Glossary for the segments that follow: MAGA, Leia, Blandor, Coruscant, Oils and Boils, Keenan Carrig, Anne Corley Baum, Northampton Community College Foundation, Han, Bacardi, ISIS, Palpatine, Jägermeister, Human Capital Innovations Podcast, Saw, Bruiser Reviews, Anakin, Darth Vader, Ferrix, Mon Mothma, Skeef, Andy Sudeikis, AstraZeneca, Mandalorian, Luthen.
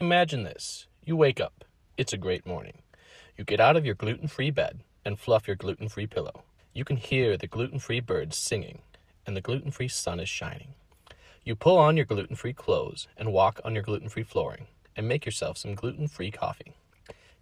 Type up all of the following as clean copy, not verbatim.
Imagine this. You wake up. It's a great morning. You get out of your gluten-free bed and fluff your gluten-free pillow. You can hear the gluten-free birds singing, and the gluten-free sun is shining. You pull on your gluten-free clothes and walk on your gluten-free flooring and make yourself some gluten-free coffee.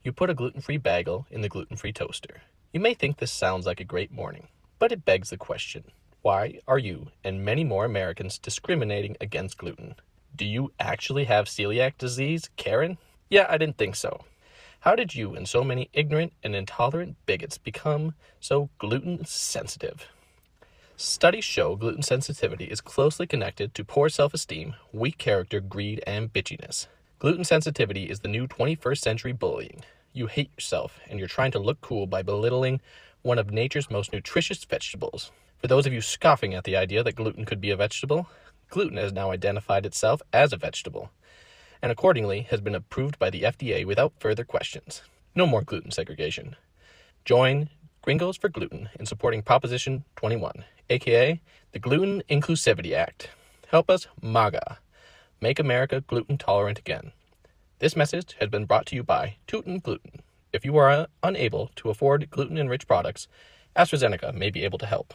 You put a gluten-free bagel in the gluten-free toaster. You may think this sounds like a great morning, but it begs the question, why are you and many more Americans discriminating against gluten? Do you actually have celiac disease, Karen? Yeah, I didn't think so. How did you and so many ignorant and intolerant bigots become so gluten sensitive? Studies show gluten sensitivity is closely connected to poor self-esteem, weak character, greed, and bitchiness. Gluten sensitivity is the new 21st century bullying. You hate yourself, and you're trying to look cool by belittling one of nature's most nutritious vegetables. For those of you scoffing at the idea that gluten could be a vegetable, gluten has now identified itself as a vegetable, and accordingly has been approved by the FDA without further questions. No more gluten segregation. Join Gringos for Gluten in supporting Proposition 21, aka the Gluten Inclusivity Act. Help us MAGA. Make America gluten tolerant again. This message has been brought to you by Tootin' Gluten. If you are unable to afford gluten-enriched products, AstraZeneca may be able to help.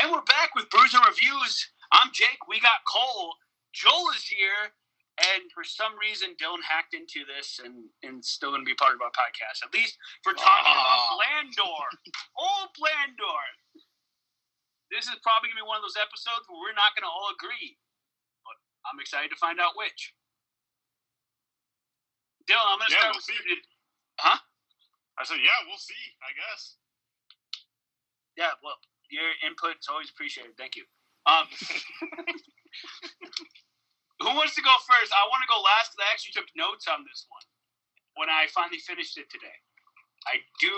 And we're back with Bruiser Reviews. I'm Jake. We got Cole. Joel is here, and for some reason, Dylan hacked into this and still going to be part of our podcast, at least for talking about Blandor. Old Blandor. This is probably going to be one of those episodes where we're not going to all agree, but I'm excited to find out which. Dylan, I'm going to start with you. Huh? I said, yeah, we'll see, I guess. Yeah, well, your input is always appreciated. Thank you. Who wants to go first? I want to go last because I actually took notes on this one when I finally finished it today. I do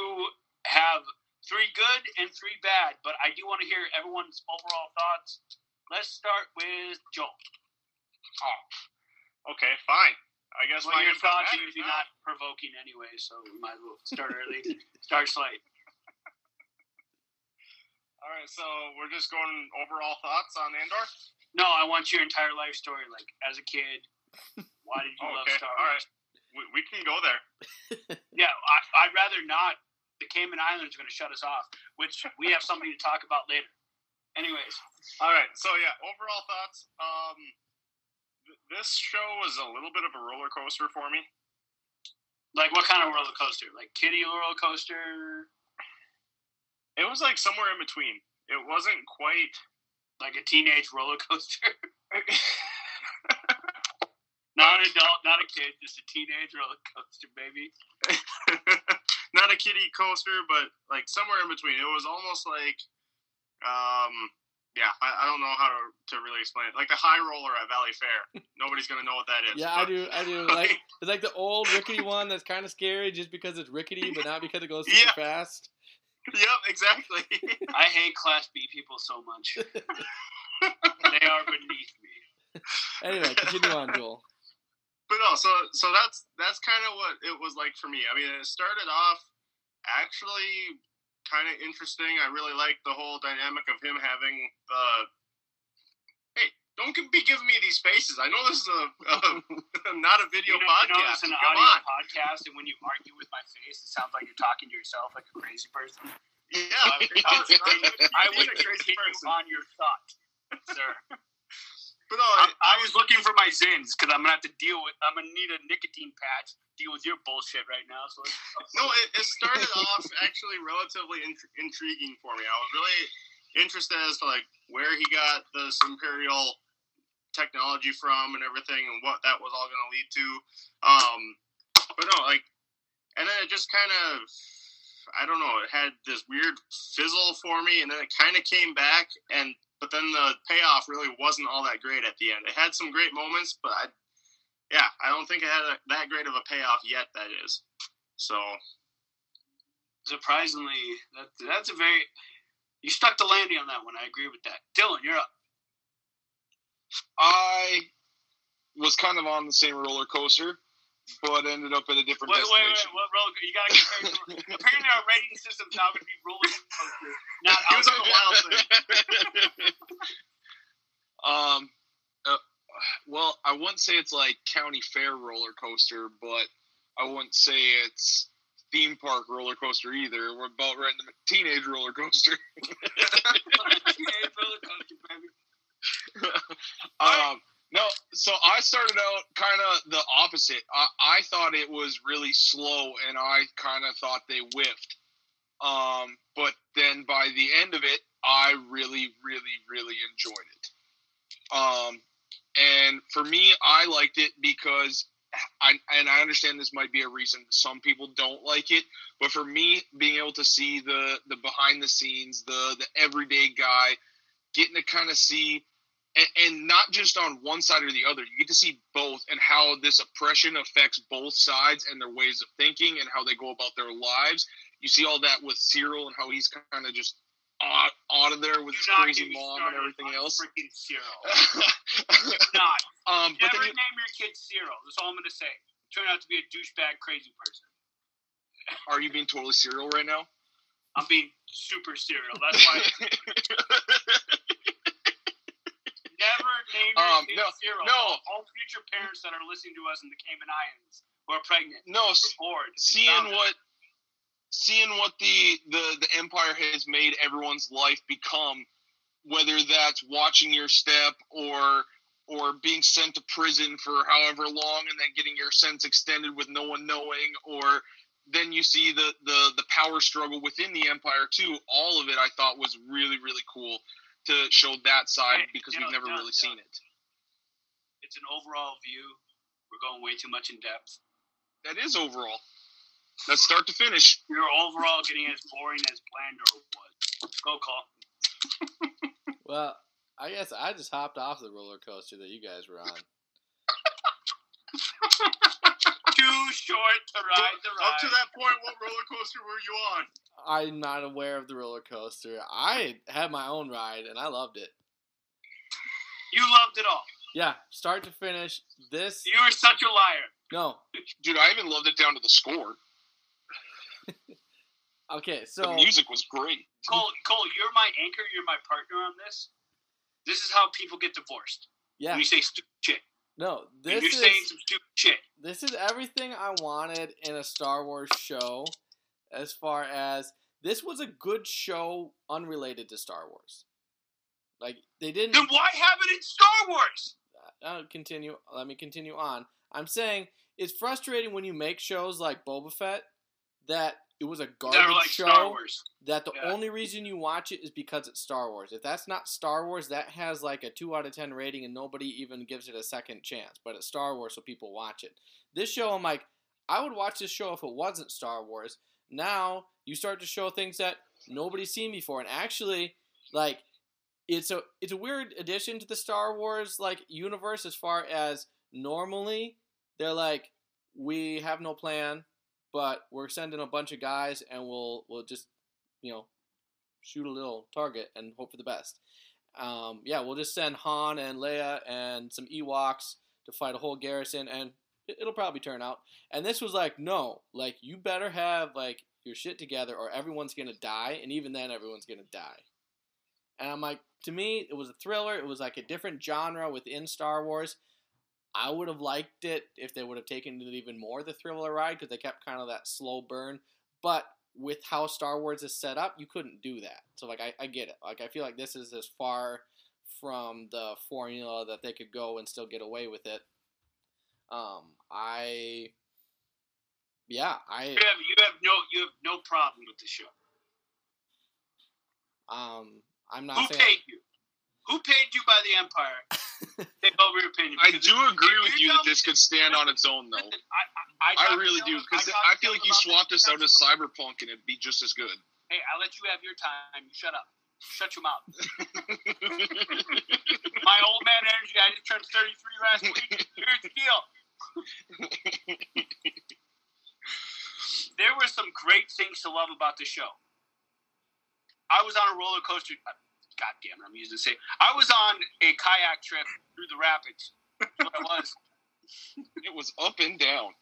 have three good and three bad, but I do want to hear everyone's overall thoughts. Let's start with Joel. Oh, okay, fine. I guess my thoughts are usually not provoking anyway, so we might as well start early, start slight. All right, so we're just going overall thoughts on Andor? No, I want your entire life story, like, as a kid, why did you love Star Wars? All right, we can go there. Yeah, I'd rather not. The Cayman Islands are going to shut us off, which we have something to talk about later. Anyways. All right, so yeah, overall thoughts. This show was a little bit of a roller coaster for me. Like, what kind of roller coaster? Like, kiddie roller coaster? It was like somewhere in between. It wasn't quite like a teenage roller coaster. Not an adult, not a kid, just a teenage roller coaster, baby. Not a kiddie coaster, but like somewhere in between. It was almost like, I don't know how to really explain it. Like the high roller at Valley Fair. Nobody's gonna know what that is. Yeah, but I do. Like it's like the old rickety one that's kind of scary, just because it's rickety, but not because it goes super fast. Yep, exactly. I hate Class B people so much. They are beneath me. Anyway, continue on, Joel. But no, so that's kind of what it was like for me. I mean, it started off actually kind of interesting. I really liked the whole dynamic of him having the, hey, don't be giving me these faces. I know this is not a video podcast. It's an audio podcast, and when you argue with my face, it sounds like you're talking to yourself like a crazy person. Yeah, I would crazy person on your thought, sir. But no, I was looking for my Zins because I'm gonna need a nicotine patch to deal with your bullshit right now. So it started off actually relatively intriguing for me. I was really interested as to like where he got this Imperial technology from and everything and what that was all going to lead to. But no, like, and then it just kind of, I don't know, it had this weird fizzle for me, and then it kind of came back, but then the payoff really wasn't all that great at the end. It had some great moments, but I don't think it had that great of a payoff yet, that is. So. Surprisingly, that's a very, you stuck the landing on that one. I agree with that. Dylan, you're up. I was kind of on the same roller coaster, but ended up at a different destination. Wait, what roller? You gotta compare. Apparently, our rating system's now gonna be roller coaster, not out of the wild thing. well, I wouldn't say it's like county fair roller coaster, but I wouldn't say it's theme park roller coaster either. We're about right in the teenage roller coaster. Teenage roller coaster, baby. No, so I started out kind of the opposite. I thought it was really slow, and I kind of thought they whiffed. But then by the end of it, I really, really, really enjoyed it. And for me, I liked it because, I understand this might be a reason some people don't like it, but for me, being able to see the behind the scenes, the everyday guy, getting to kind of see, and not just on one side or the other, you get to see both and how this oppression affects both sides and their ways of thinking and how they go about their lives. You see all that with Cyril and how he's kind of just out of there with his crazy mom and everything else. Freaking Cyril. Not. But never name your kid Cyril. That's all I'm going to say. Turn out to be a douchebag, crazy person. Are you being totally Cyril right now? I'm being super Cyril. That's why. Never name your kid Cyril. No. All future parents that are listening to us in the Cayman Islands who are pregnant. No. Bored. Seeing what the Empire has made everyone's life become, whether that's watching your step or being sent to prison for however long and then getting your sentence extended with no one knowing, or then you see the power struggle within the Empire too. All of it I thought was really, really cool to show that side because we've never really seen it. It's an overall view. We're going way too much in depth. That is overall. Let's start to finish. We are overall getting as boring as Blando was. Go call. Well, I guess I just hopped off the roller coaster that you guys were on. Too short to ride the ride. Up to that point, what roller coaster were you on? I'm not aware of the roller coaster. I had my own ride, and I loved it. You loved it all. Yeah, start to finish. This. You are such a liar. No. Dude, I even loved it down to the score. Okay, so the music was great. Cole, you're my anchor. You're my partner on this. This is how people get divorced. Yeah, when you say stupid shit. No, this is saying some stupid shit. This is everything I wanted in a Star Wars show. As far as this was a good show, unrelated to Star Wars. Like they didn't. Then why have it in Star Wars? I'll continue. Let me continue on. I'm saying it's frustrating when you make shows like Boba Fett that. It was a garbage show that the only reason you watch it is because it's Star Wars. If that's not Star Wars, that has like a 2 out of 10 rating and nobody even gives it a second chance. But it's Star Wars, so people watch it. This show, I'm like, I would watch this show if it wasn't Star Wars. Now, you start to show things that nobody's seen before. And actually, like, it's a weird addition to the Star Wars, like, universe as far as normally, they're like, we have no plan. But we're sending a bunch of guys, and we'll just, you know, shoot a little target and hope for the best. We'll just send Han and Leia and some Ewoks to fight a whole garrison, and it'll probably turn out. And this was like, no, like, you better have, like, your shit together or everyone's going to die, and even then everyone's going to die. And I'm like, to me, it was a thriller. It was like a different genre within Star Wars. I would have liked it if they would have taken it even more, the thriller ride, because they kept kind of that slow burn. But with how Star Wars is set up, you couldn't do that. So, like, I get it. Like, I feel like this is as far from the formula that they could go and still get away with it. You have no problem with the show. I'm not. Who paid you? Who paid you by the Empire? Take over your opinion. I do agree with you that this could stand on its own, though. I really do, because I feel like you swapped us out as Cyberpunk, and it'd be just as good. Hey, I'll let you have your time. Shut up. Shut your mouth. My old man energy, I just turned 33 last week. Here's the deal. There were some great things to love about the show. I was on a roller coaster... God damn it, I'm using the same. I was on a kayak trip through the rapids. That's what it was. It was up and down.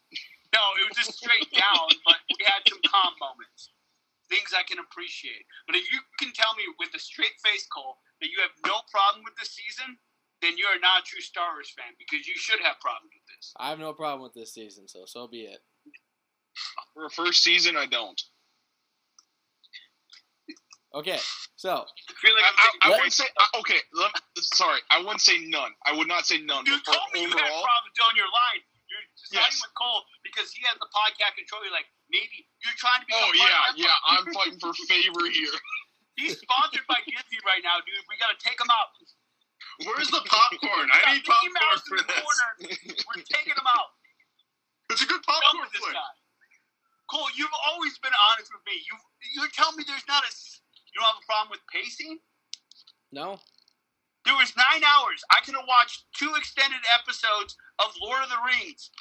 No, it was just straight down, but we had some calm moments. Things I can appreciate. But if you can tell me with a straight face, Cole, that you have no problem with this season, then you're not a true Star Wars fan, because you should have problems with this. I have no problem with this season, so be it. For a first season, I don't. Okay, so I wouldn't say none. I would not say none. You told me overall, you had a problem doing your line. You're siding with Cole because he has the podcast control. You're like, maybe you're trying to be. Oh yeah, I'm fighting for favor here. He's sponsored by Disney right now, dude. We gotta take him out. Where's the popcorn? I need popcorn for this. We're taking him out. It's a good popcorn flick. Cole, you've always been honest with me. You're telling me there's not a. You don't have a problem with pacing? No. There was 9 hours. I could have watched 2 extended episodes of Lord of the Rings.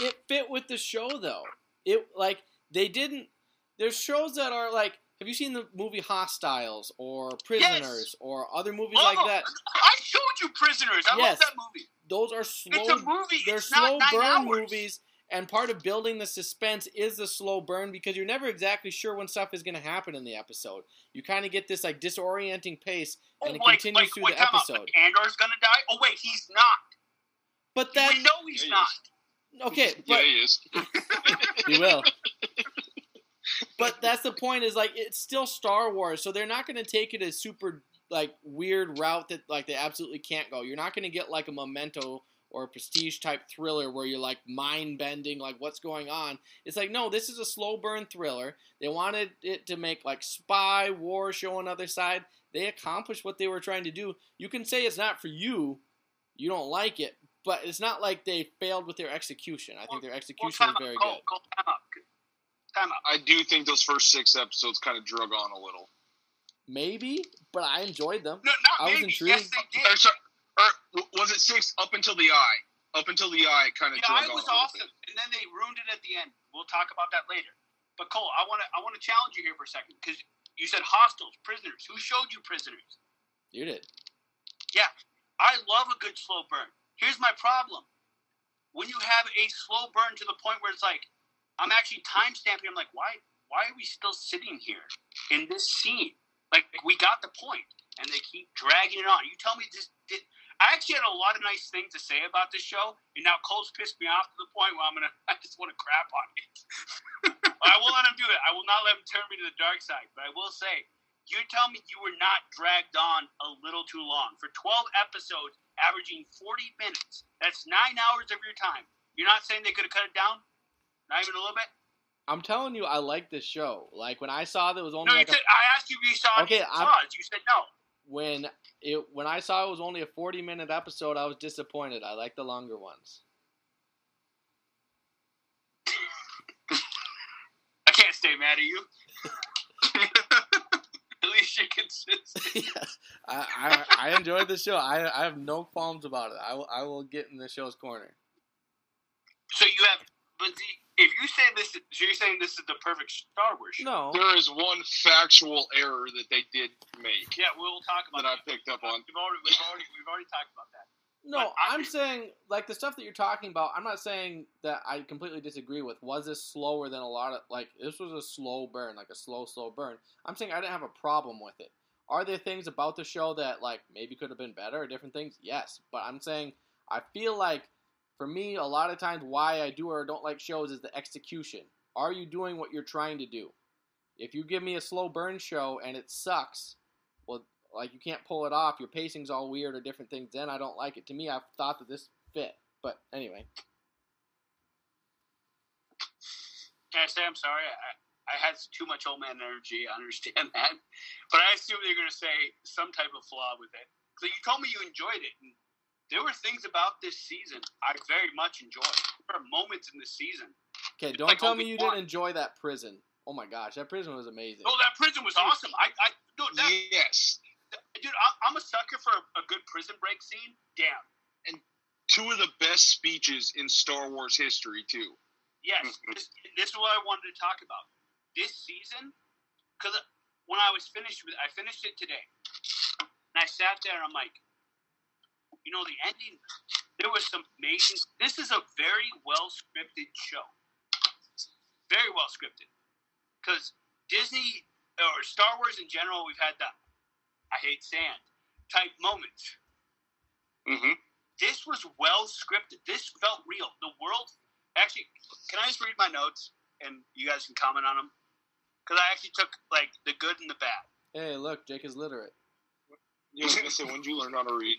It fit with the show, though. It like they didn't. There's shows that are like. Have you seen the movie Hostiles or Prisoners or other movies like that? I showed you Prisoners. I love that movie. Those are slow. It's a movie. They're slow burn movies. And part of building the suspense is the slow burn because you're never exactly sure when stuff is going to happen in the episode. You kind of get this like disorienting pace, and it continues through the episode. Like Andor's going to die? Oh wait, he's not. But that we know he's not. Okay, but yeah, he is. He will. But that's the point. Is like it's still Star Wars, so they're not going to take it as super like weird route that like they absolutely can't go. You're not going to get like a Memento or a prestige-type thriller where you're, like, mind-bending, like, what's going on? It's like, no, this is a slow-burn thriller. They wanted it to make, like, spy, war, show another side. They accomplished what they were trying to do. You can say it's not for you. You don't like it. But it's not like they failed with their execution. I think their execution was very good. I do think those first 6 episodes kind of drug on a little. Maybe, but I enjoyed them. No, not I was intrigued. Yes, they did. Or was it 6 up until the eye? Up until the eye kind of dragged on. The eye was awesome, and then they ruined it at the end. We'll talk about that later. But Cole, I want to challenge you here for a second because you said Hostiles, Prisoners. Who showed you Prisoners? You did. Yeah, I love a good slow burn. Here's my problem: when you have a slow burn to the point where it's like I'm actually time stamping. I'm like, why are we still sitting here in this scene? Like we got the point, and they keep dragging it on. You tell me this. I actually had a lot of nice things to say about this show, and now Cole's pissed me off to the point where I just want to crap on it. I will let him do it. I will not let him turn me to the dark side, but I will say, you're telling me you were not dragged on a little too long. For 12 episodes, averaging 40 minutes, that's 9 hours of your time. You're not saying they could have cut it down? Not even a little bit? I'm telling you, I like this show. Like, when I saw that it was only I asked you if you saw it. You said no. When I saw it was only a 40-minute episode, I was disappointed. I like the longer ones. I can't stay mad at you. At least you're consistent. Yes, I enjoyed the show. I have no qualms about it. I will get in the show's corner. So you have, if you say this, so you're saying this is the perfect Star Wars show? No. There is one factual error that they did make. Yeah, we'll talk about that. I picked up on. We've already talked about that. No, I'm saying, like, the stuff that you're talking about, I'm not saying that I completely disagree with. Was this slower than a lot of, like, this was a slow burn, like a slow burn. I'm saying I didn't have a problem with it. Are there things about the show that, like, maybe could have been better or different things? Yes. But I'm saying I feel like, for me, a lot of times why I do or don't like shows is the execution. Are you doing what you're trying to do? If you give me a slow burn show and it sucks, well, like you can't pull it off, your pacing's all weird or different things, then I don't like it. To me, I thought that this fit. But anyway. Can I say I'm sorry? I had too much old man energy. I understand that. But I assume you're going to say some type of flaw with it. So you told me you enjoyed it. And there were things about this season I very much enjoyed. There are moments in this season. Okay, don't tell me you didn't enjoy that prison. Oh my gosh, that prison was amazing. Oh, that prison was awesome. I'm a sucker for a good prison break scene. Damn. And 2 of the best speeches in Star Wars history, too. Yes, this is what I wanted to talk about. This season, because when I finished it today, and I sat there and I'm like, you know, the ending, there was some amazing. This is a very well-scripted show. Very well-scripted. Because Disney, or Star Wars in general, we've had that I hate sand type moments. Mm-hmm. This was well scripted. This felt real. The world, actually, can I just read my notes and you guys can comment on them? Because I actually took, like, the good and the bad. Hey, look, Jake is literate. You were going to say, when did you learn how to read?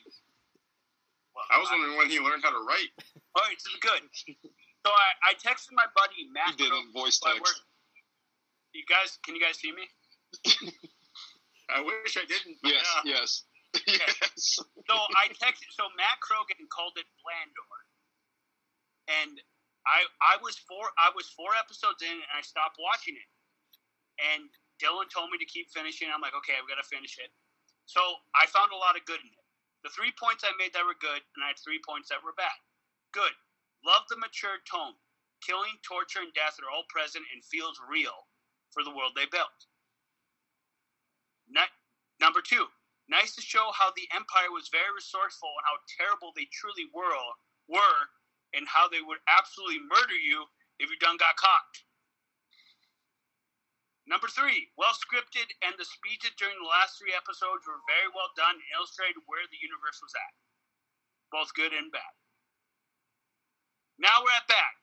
Well, I was wondering when he learned how to write. All right, so the good. So I texted my buddy, Matt. He did a voice text. You guys, can you guys see me? I wish I didn't. Yes, yes. Okay. Yes. So I texted. So Matt Krogan called it Blandor, and I was four episodes in, and I stopped watching it. And Dylan told me to keep finishing. I'm like, okay, I've got to finish it. So I found a lot of good in it. The 3 points I made that were good, and I had 3 points that were bad. Good. Love the mature tone. Killing, torture, and death are all present and feels real for the world they built. Number two. Nice to show how the Empire was very resourceful and how terrible they truly were and how they would absolutely murder you if you done got caught. Number three, well scripted, and the speeches during the last three episodes were very well done and illustrated where the universe was at. Both good and bad. Now we're at bad.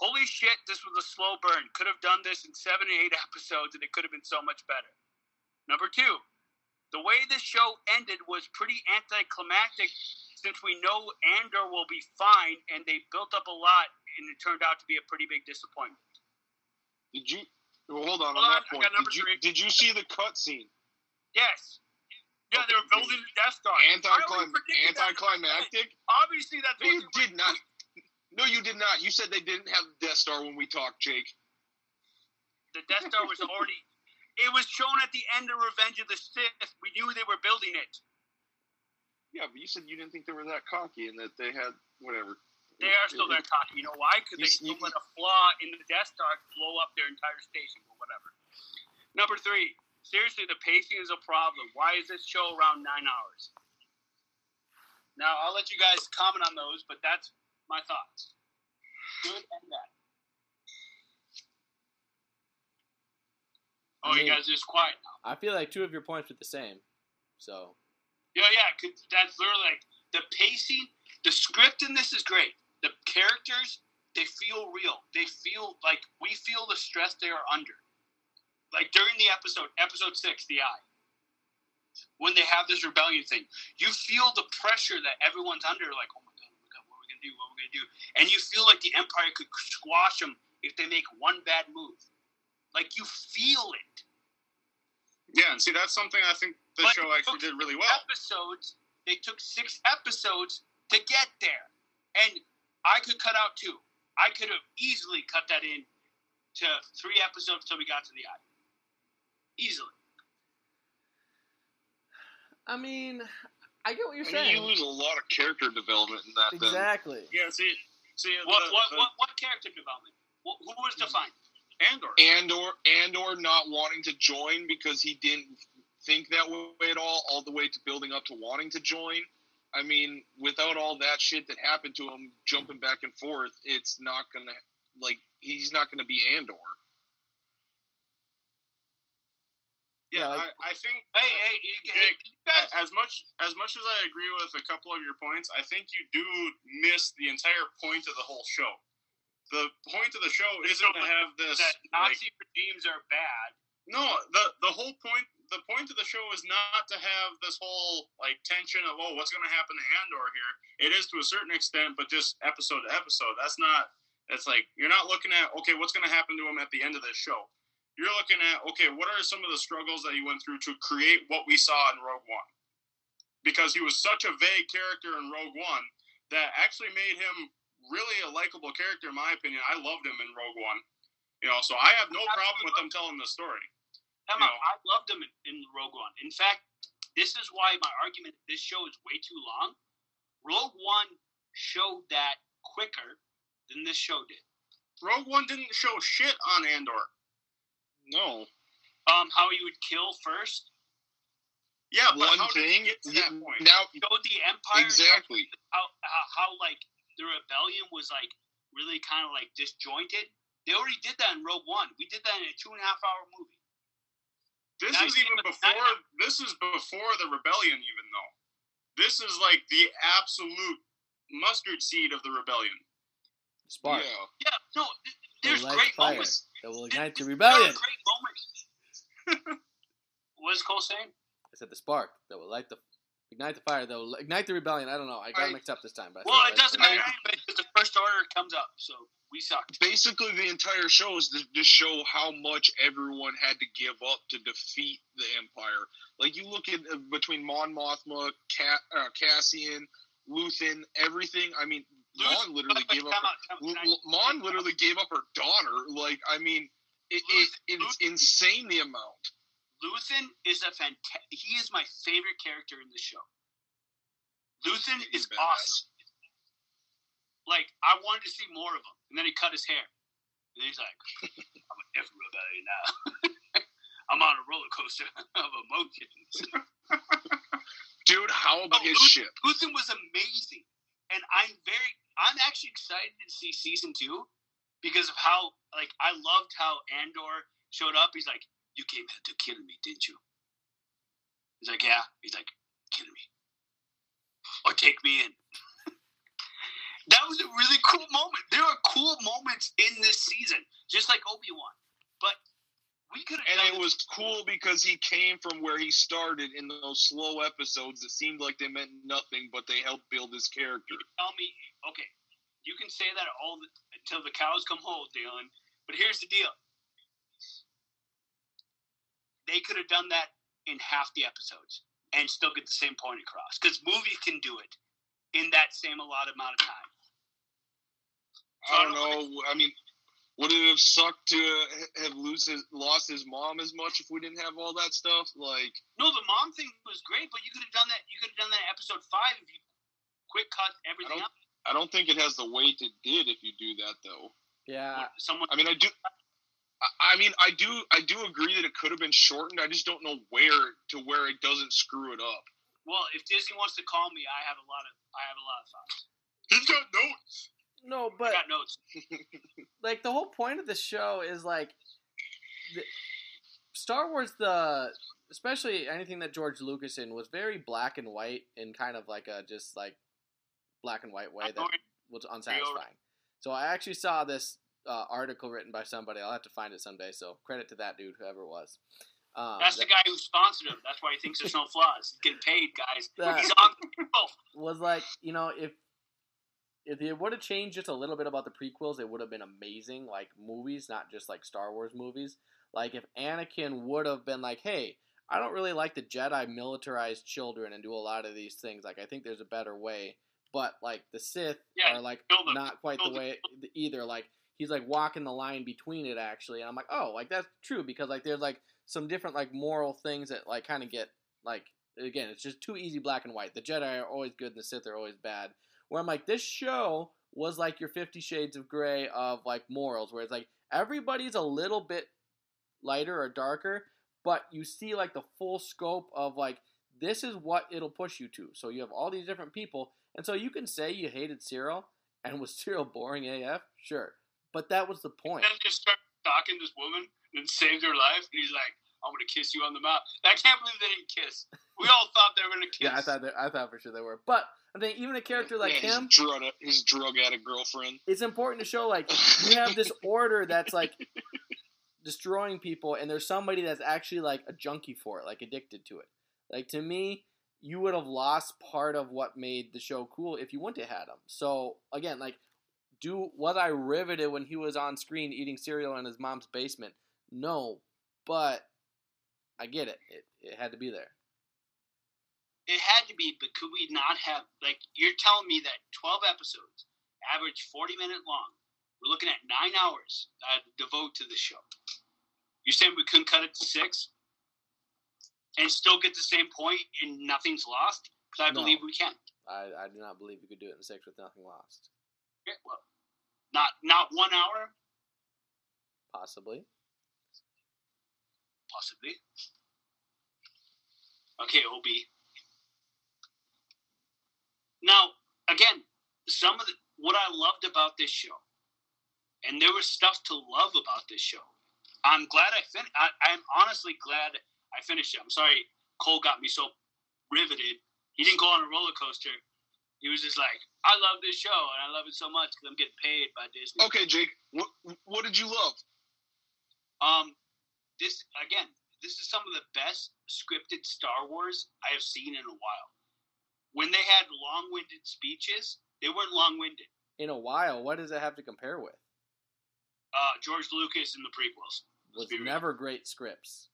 Holy shit, this was a slow burn. Could have done this in 7 to 8 episodes and it could have been so much better. Number two. The way this show ended was pretty anticlimactic since we know Andor will be fine, and they built up a lot, and it turned out to be a pretty big disappointment. Did you... Well, hold on that point. Did you see the cutscene? Yes. Yeah, okay. They were building the Death Star. Anticlimactic? Obviously, that's what you did not. No, you did not. You said they didn't have the Death Star when we talked, Jake. The Death Star was already... It was shown at the end of Revenge of the Sith. We knew they were building it. Yeah, but you said you didn't think they were that cocky and that they had whatever. They are still that cocky. You know why? Because they still let a flaw in the Death Star blow up their entire station or whatever. Number three. Seriously, the pacing is a problem. Why is this show around 9 hours? Now, I'll let you guys comment on those, but that's my thoughts. Good and bad. Oh, you guys are just quiet now. I feel like two of your points were the same, so. Yeah, cause that's literally like the pacing, the script in this is great. The characters, they feel real. They feel like we feel the stress they are under. Like during the episode 6, The Eye, when they have this rebellion thing, you feel the pressure that everyone's under, like, oh my God, what are we going to do? And you feel like the Empire could squash them if they make one bad move. Like, you feel it. Yeah, and see, that's something I think the show actually did really well. They took 6 episodes to get there. And I could cut out 2. I could have easily cut that in to 3 episodes till we got to The Eye. Easily. I mean, I get what you're saying. You lose a lot of character development in that. Exactly. Then. Yeah, see what character development? Who was defined? Andor not wanting to join because he didn't think that way at all the way to building up to wanting to join. I mean, without all that shit that happened to him, jumping back and forth, it's not going to, like, he's not going to be Andor. Yeah, I think... Hey, Jake, as much as I agree with a couple of your points, I think you do miss the entire point of the whole show. The point of the show isn't to have this... That Nazi regimes are bad. No, the point of the show is not to have this whole, like, tension of, oh, what's going to happen to Andor here? It is to a certain extent, but just episode to episode. That's not... It's like, you're not looking at, okay, what's going to happen to him at the end of this show? You're looking at, okay, what are some of the struggles that he went through to create what we saw in Rogue One? Because he was such a vague character in Rogue One that actually made him... really a likable character, in my opinion. I loved him in Rogue One. You know, so I have no problem with them telling the story. I loved him in Rogue One. In fact, this is why my argument that this show is way too long. Rogue One showed that quicker than this show did. Rogue One didn't show shit on Andor. No. How he would kill first. Yeah, but how did he get to that point? Now, showed the Empire. Exactly. How like... The rebellion was, like, really kind of, like, disjointed. They already did that in Rogue One. We did that in a 2.5-hour movie. This is before the rebellion, even, though. This is like the absolute mustard seed of the rebellion. Spark. Yeah, no, there's great fire moments that will ignite the rebellion. Great moments. What is Cole saying? I said the spark that will ignite the fire that will ignite the rebellion. I don't know. I got mixed up this time. But well, it doesn't matter because the First Order comes up, so we sucked. Basically, the entire show is to show how much everyone had to give up to defeat the Empire. Like, you look at between Mon Mothma, Cassian, Luthen, everything. I mean, Mon literally gave up. Mon literally gave up her daughter. Like, I mean, it's insane the amount. Luthen is he is my favorite character in the show. Luthen is awesome. Like, I wanted to see more of him. And then he cut his hair. And he's like, I'm a different rebellion now. I'm on a roller coaster of emotions. Dude, how about his ship? Luthen was amazing. And I'm actually excited to see season 2 because of how, like, I loved how Andor showed up. He's like, you came here to kill me, didn't you? He's like, yeah. He's like, kill me. Or take me in. That was a really cool moment. There are cool moments in this season, just like Obi-Wan. But we could have done it. It was cool because he came from where he started in those slow episodes that seemed like they meant nothing, but they helped build his character. Tell me, okay, you can say that until the cows come home, Dylan. But here's the deal. They could have done that in half the episodes and still get the same point across. Because movies can do it in that same allotted amount of time. So I don't know. I mean, would it have sucked to have lost his mom as much if we didn't have all that stuff? Like, no, the mom thing was great, but you could have done that. You could have done that in episode 5 if you quick cut everything up. I don't think it has the weight it did if you do that, though. Yeah. Someone. I mean, I do agree that it could have been shortened. I just don't know where it doesn't screw it up. Well, if Disney wants to call me, I have a lot of thoughts. He's got notes. No, but I got notes. Like, the whole point of the show is like Star Wars, especially anything that George Lucas in was very black and white in kind of like a just like black and white way that was unsatisfying. So I actually saw this article written by somebody. I'll have to find it someday. So credit to that dude, whoever it was. That's the guy who sponsored him. That's why he thinks there's no flaws. He's getting paid, guys. He's on the show. Was like, you know, if it would have changed just a little bit about the prequels, it would have been amazing. Like movies, not just like Star Wars movies. Like if Anakin would have been like, hey, I don't really like the Jedi militarize children and do a lot of these things. Like I think there's a better way. But like the Sith are like not quite the way either. Like he's like walking the line between it actually. And I'm like, oh, like that's true because like there's like some different like moral things that like kind of get like, again, it's just too easy black and white. The Jedi are always good and the Sith are always bad. Where I'm like, this show was like your 50 Shades of Grey of like morals, where it's like everybody's a little bit lighter or darker, but you see like the full scope of like, this is what it'll push you to. So you have all these different people. And so you can say you hated Cyril and was Cyril boring AF? Sure. But that was the point. And then just start stalking this woman and saved her life. And he's like, I'm going to kiss you on the mouth. I can't believe they didn't kiss. We all thought they were going to kiss. Yeah, I thought for sure they were. But I mean, even a character like him. His drug addict girlfriend. It's important to show, like, you have this order that's, like, destroying people. And there's somebody that's actually, like, a junkie for it. Like, addicted to it. Like, to me, you would have lost part of what made the show cool if you wouldn't have had him. So, again, like, was I riveted when he was on screen eating cereal in his mom's basement? No, but I get it. It had to be there. It had to be, but could we not have, like, you're telling me that 12 episodes, average 40-minute long, we're looking at 9 hours to devote to this show. You're saying we couldn't cut it to 6 and still get the same point and nothing's lost? Because I believe we can. I do not believe you could do it in 6 with nothing lost. Well, not 1 hour? Possibly. Okay, Obi. Now, again, what I loved about this show, and there was stuff to love about this show. I'm glad I'm honestly glad I finished it. I'm sorry Cole got me so riveted He didn't go on a roller coaster. He was just like, I love this show, and I love it so much because I'm getting paid by Disney. Okay, Jake, what did you love? This is some of the best scripted Star Wars I have seen in a while. When they had long-winded speeches, they weren't long-winded. In a while? What does it have to compare with? George Lucas and the prequels. Was never great scripts.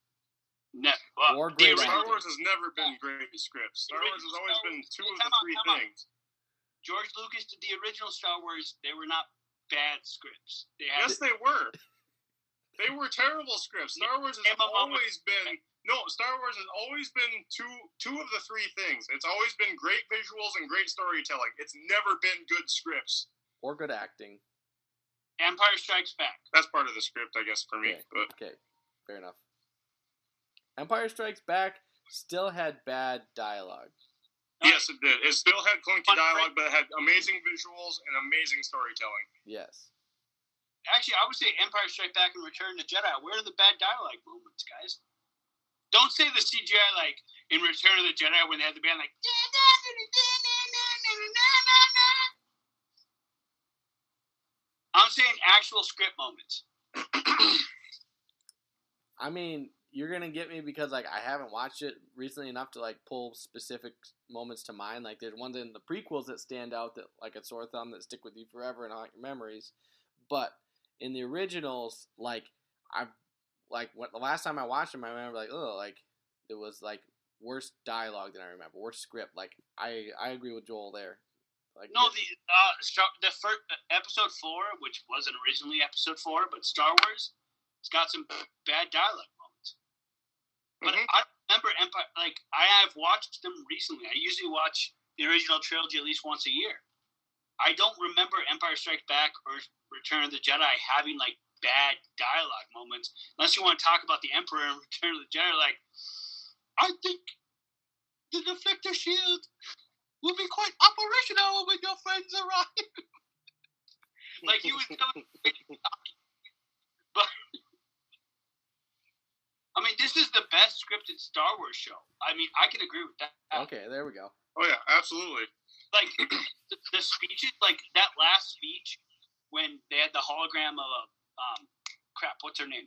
Never. Or great Star Wars has never been great scripts. Star Wars has always been two of the three things. George Lucas did the original Star Wars. They were not bad scripts. Yes, they were. They were terrible scripts. Star Wars has always been... No, Star Wars has always been two of the three things. It's always been great visuals and great storytelling. It's never been good scripts. Or good acting. Empire Strikes Back. That's part of the script, I guess, for me. Okay. Fair enough. Empire Strikes Back still had bad dialogue. Yes, it did. It still had clunky dialogue, but it had amazing visuals and amazing storytelling. Yes. Actually, I would say Empire Strikes Back and Return of the Jedi. Where are the bad dialogue moments, guys? Don't say the CGI, like, in Return of the Jedi when they had the band, like... I'm saying actual script moments. I mean, you're going to get me because, like, I haven't watched it recently enough to, like, pull specific moments to mind. Like, there's ones in the prequels that stand out that, like, a sore thumb that stick with you forever and haunt your memories. But in the originals, like, the last time I watched them, I remember, like, oh, like, it was, like, worse dialogue than I remember, worse script. Like, I agree with Joel there. Like, no, the first episode 4, which wasn't originally episode 4, but Star Wars, it's got some bad dialogue moments. But I remember Empire, like, I have watched them recently. I usually watch the original trilogy at least once a year. I don't remember Empire Strikes Back or Return of the Jedi having, like, bad dialogue moments, unless you want to talk about the Emperor and Return of the Jedi, like, I think the deflector shield will be quite operational when your friends arrive. Like, you would tell me, but I mean, this is the best scripted Star Wars show. I mean, I can agree with that. Okay, there we go. Oh yeah, absolutely. Like, the speeches, like that last speech when they had the hologram of a crap, what's her name?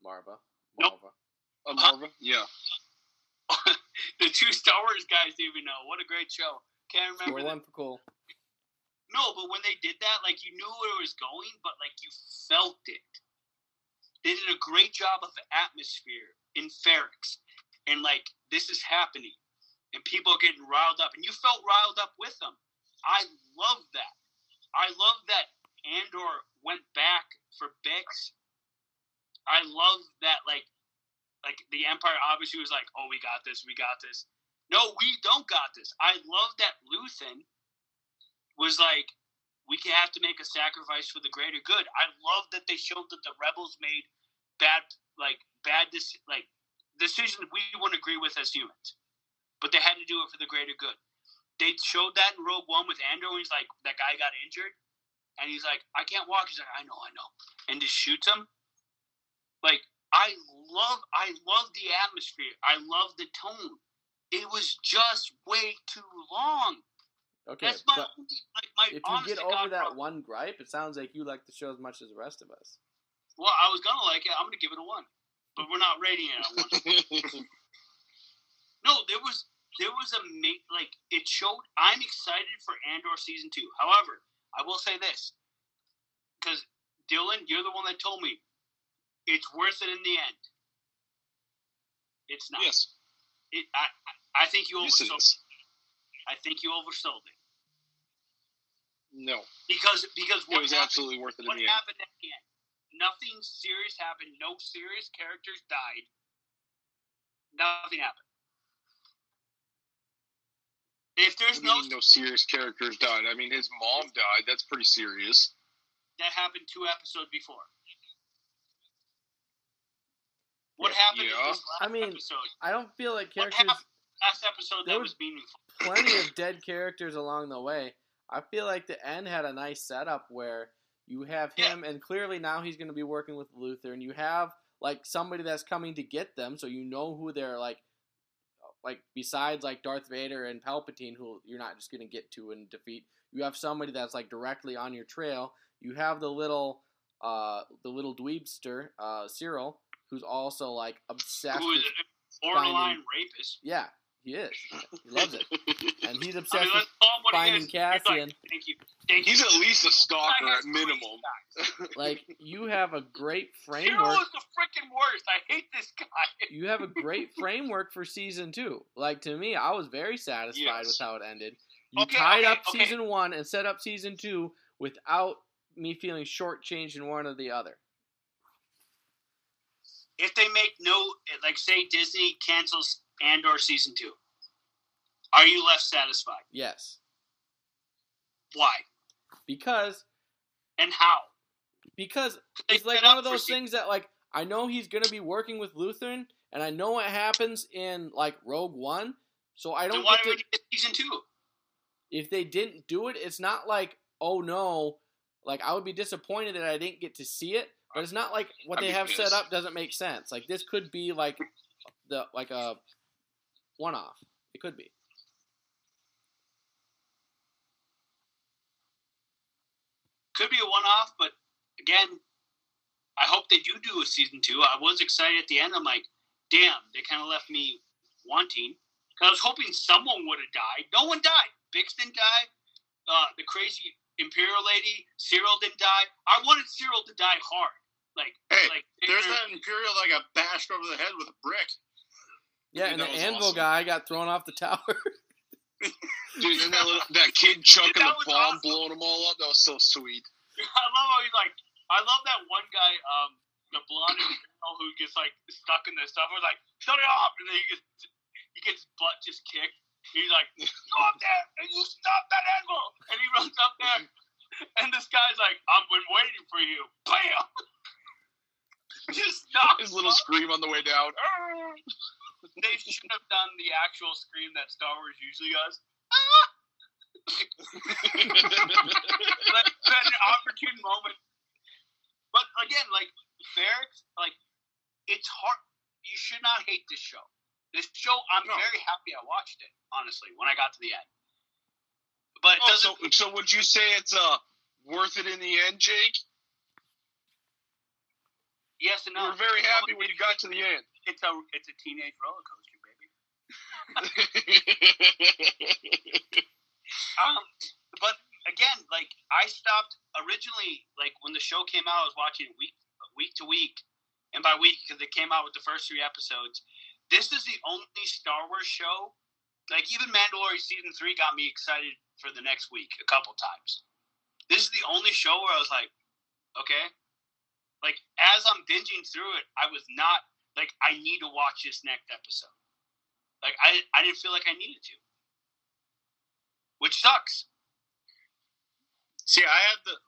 Marva. Marva? Yeah. The two Star Wars guys even know. What a great show. Can't remember. Cool. No, but when they did that, like, you knew where it was going, but, like, you felt it. They did a great job of the atmosphere in Ferrix. And, like, this is happening. And people are getting riled up. And you felt riled up with them. I love that. I love that Andor went back for Bix. I love that, like the Empire obviously was like, oh, we got this. No, we don't got this. I love that Luthen was like, we have to make a sacrifice for the greater good. I love that they showed that the rebels made bad decisions we wouldn't agree with as humans. But they had to do it for the greater good. They showed that in Rogue One with Andor, and he's like, that guy got injured, and he's like, I can't walk. He's like, I know, and just shoots him. Like, I love the atmosphere. I love the tone. It was just way too long. Okay, that's my only, like, my. If you get over that one gripe, it sounds like you like the show as much as the rest of us. Well, I was gonna like it. I'm gonna give it a 1, but we're not rating it a 1. No, there was it showed. I'm excited for Andor Season 2. However, I will say this, because Dylan, you're the one that told me it's worth it in the end. It's not. Yes. I think you oversold it. I think you oversold it. No. Because what it was happened, absolutely worth it in the end. What happened at the end? Nothing serious happened. No serious characters died. Nothing happened. If there's no serious characters died. I mean, his mom died. That's pretty serious. That happened 2 episodes before. What happened in this last episode? I don't feel like characters... What happened last episode that was meaningful? Plenty of dead characters along the way. I feel like the end had a nice setup where you have him, and clearly now he's going to be working with Luther, and you have, like, somebody that's coming to get them, so you know who they're, like, Like, besides, like, Darth Vader and Palpatine, who you're not just going to get to and defeat, you have somebody that's, like, directly on your trail. You have the little dweebster, Cyril, who's also, like, obsessed with borderline rapist. Yeah, he is. He loves it. And he's obsessed with finding Cassian. Thank you. Thank you. He's at least a stalker at minimum. Like, you have a great framework. Cyril is the freaking worst. I hate this guy. You have a great framework for season 2. Like, to me, I was very satisfied with how it ended. You tied up season 1 and set up season 2 without me feeling shortchanged in one or the other. If they make say Disney cancels Andor season 2, are you left satisfied? Yes. Why? Because. And how? Because it's like one of those things that, like, I know he's going to be working with Luthen, and I know what happens in, like, Rogue One, so I don't. So why did we get season 2? If they didn't do it, it's not like, oh no, like, I would be disappointed that I didn't get to see it. But it's not like what they have set up doesn't make sense. Like, this could be like a one-off. It could be. Could be a one-off, but again, I hope they do a season 2. I was excited at the end. I'm like, damn, they kind of left me wanting. Because I was hoping someone would have died. No one died. Bix didn't die. The crazy Imperial lady, Cyril didn't die. I wanted Cyril to die hard. There's that Imperial that got bashed over the head with a brick. Yeah, and the anvil guy got thrown off the tower. Dude, and that kid chucking the bomb, blowing them all up. That was so sweet. I love how he's like, I love that one guy, the blonde girl who gets like stuck in the stuff. We're like, shut it off, and then he gets butt just kicked. He's like, go up there, and you stop that anvil. And he runs up there, and this guy's like, I've been waiting for you. Bam! Just knock his little scream on the way down. They should have done the actual scream that Star Wars usually does. Ah! That's an opportune moment. But again, like, Ferrix, like, it's hard. You should not hate this show. This show, I'm very happy I watched it, honestly, when I got to the end. But so would you say it's worth it in the end, Jake? Yes and no. We're very happy when you got to the end. It's a teenage roller coaster, baby. But again, like, I stopped originally, like, when the show came out, I was watching it week to week, and by week because it came out with the first 3 episodes. This is the only Star Wars show. Like, even Mandalorian Season 3 got me excited for the next week a couple times. This is the only show where I was like, okay. Like, as I'm binging through it, I was not, like, I need to watch this next episode. Like, I didn't feel like I needed to. Which sucks. See, I had the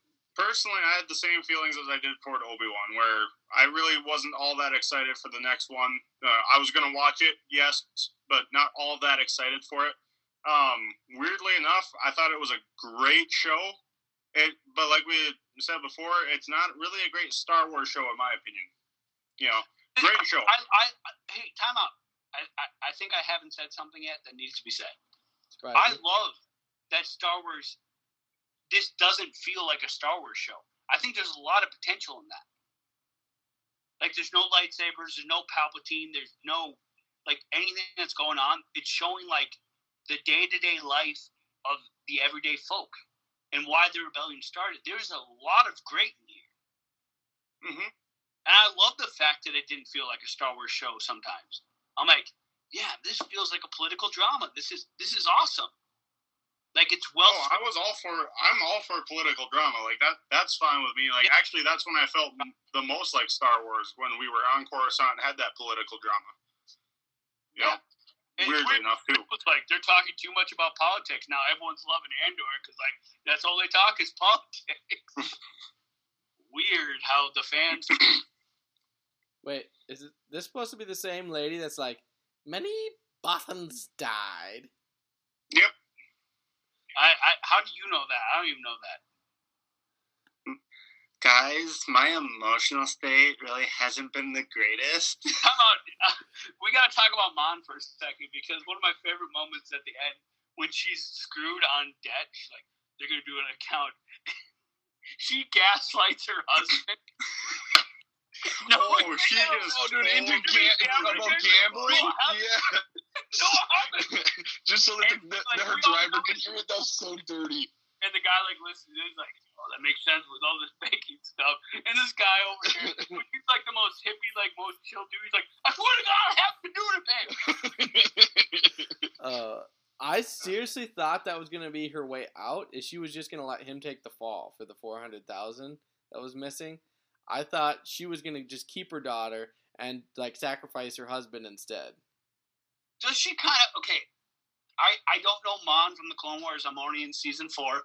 same feelings as I did for Obi-Wan, where I really wasn't all that excited for the next one. I was going to watch it, yes, but not all that excited for it. Weirdly enough, I thought it was a great show. But like we said before, it's not really a great Star Wars show, in my opinion. You know, great show. Hey, time out. I think I haven't said something yet that needs to be said. Right. I love that Star Wars... This doesn't feel like a Star Wars show. I think there's a lot of potential in that. Like, there's no lightsabers, there's no Palpatine, there's no, like, anything that's going on. It's showing, like, the day-to-day life of the everyday folk and why the rebellion started. There's a lot of great in here. Mm-hmm. And I love the fact that it didn't feel like a Star Wars show sometimes. I'm like, yeah, this feels like a political drama. This is awesome. Like, it's well... Oh, I'm all for political drama. Like, that's fine with me. Like, actually, that's when I felt the most like Star Wars, when we were on Coruscant and had that political drama. Yeah. Weirdly enough, too. It's like, they're talking too much about politics. Now everyone's loving Andor, because, like, that's all they talk is politics. Weird how the fans... Wait, is this supposed to be the same lady that's like, many Bothans died? Yep. How do you know that? I don't even know that. Guys, my emotional state really hasn't been the greatest. How about, we got to talk about Mon for a second, because one of my favorite moments at the end, when she's screwed on debt, she's like, they're going to do an account. She gaslights her husband. Into gambling? Yeah. No, just so that her driver could hear it. That was so dirty. And the guy, like, listens in, like, oh, that makes sense with all this banking stuff. And this guy over here, which is like the most hippie, like, most chill dude, he's like, I swear to God, I have to do it, man. I seriously thought that was going to be her way out, is she was just going to let him take the fall for the $400,000 that was missing. I thought she was going to just keep her daughter and, like, sacrifice her husband instead. Does she kind of, okay, I don't know Mon from the Clone Wars. I'm only in Season 4,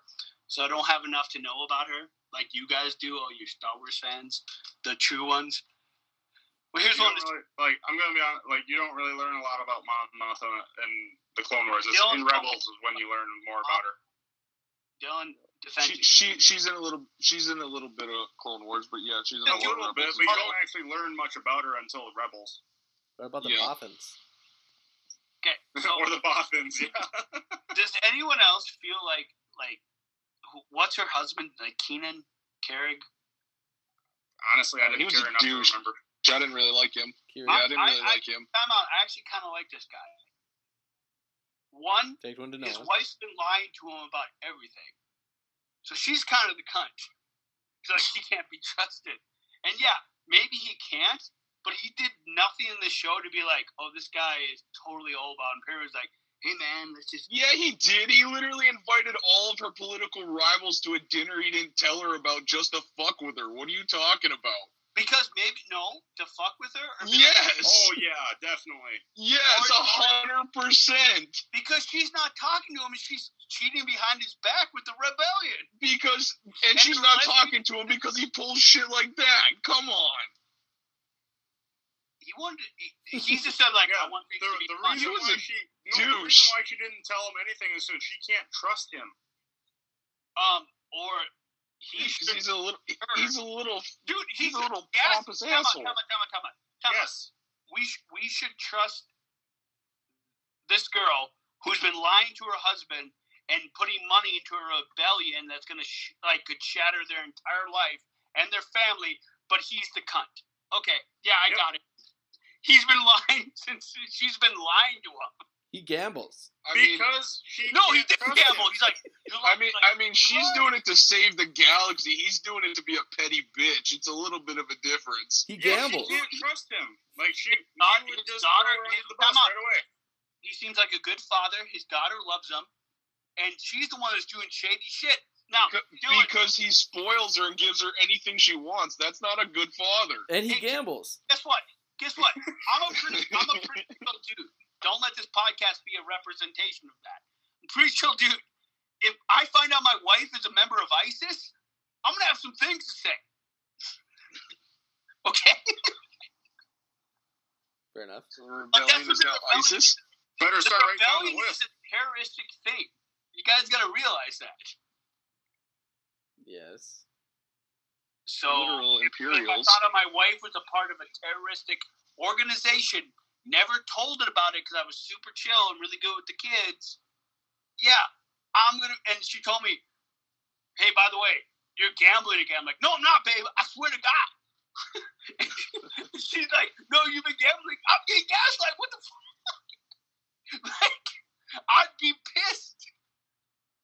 so I don't have enough to know about her like you guys do, all you Star Wars fans, the true ones. Well, here's one. Really, like, I'm going to be honest, like, you don't really learn a lot about Mon Mothma in the Clone Wars. It's Dylan, in Rebels is when you learn more about her. Dylan, she's in a little bit of Clone Wars, but yeah, she's in a little bit. But you don't actually learn much about her until Rebels. What about the Bothans? Okay. So, or the Bothans, yeah. Does anyone else feel like, what's her husband, like Keenan Carrig? Honestly, I didn't care enough to remember. I didn't really like him. I didn't really like him. I actually kind of like this guy. His wife's been lying to him about everything. So she's kind of the cunt. She's like, he can't be trusted. And yeah, maybe he can't. But he did nothing in the show to be like, oh, this guy is totally all about Imperial. He's like, hey, man, let's just... Yeah, he did. He literally invited all of her political rivals to a dinner he didn't tell her about just to fuck with her. What are you talking about? Because maybe... No? To fuck with her? Or yes! Like, oh, yeah, definitely. Yes, 100%. Because she's not talking to him, and she's cheating behind his back with the rebellion. Because... And she's not talking to him because he pulls shit like that. Come on. He just said, like, I want things to be fun. The reason why she didn't tell him anything is so she can't trust him. He's a little pompous asshole. Come on. We should trust this girl who's been lying to her husband and putting money into a rebellion that's going to, could shatter their entire life and their family, but he's the cunt. Okay, yeah, I got it. He's been lying since she's been lying to him. He gambles. He didn't gamble. He's like, she's doing it to save the galaxy. He's doing it to be a petty bitch. It's a little bit of a difference. He gambles. You can't trust him. Like, she would just throw her under the bus right away. He seems like a good father. His daughter loves him, and she's the one that's doing shady shit. Now, because he spoils her and gives her anything she wants. That's not a good father. And he gambles. Guess what? I'm a pretty chill dude. Don't let this podcast be a representation of that. I'm a pretty chill dude. If I find out my wife is a member of ISIS, I'm going to have some things to say. Okay? Fair enough. So rebellion is now ISIS? Better start right down the list. Rebellion is a terroristic thing. You guys got to realize that. Yes. So, if I thought my wife was a part of a terroristic organization, never told it about it because I was super chill and really good with the kids, yeah, I'm going to... And she told me, hey, by the way, you're gambling again. I'm like, no, I'm not, babe. I swear to God. She's like, no, you've been gambling. I'm getting gaslighted. What the fuck? Like, I'd be pissed.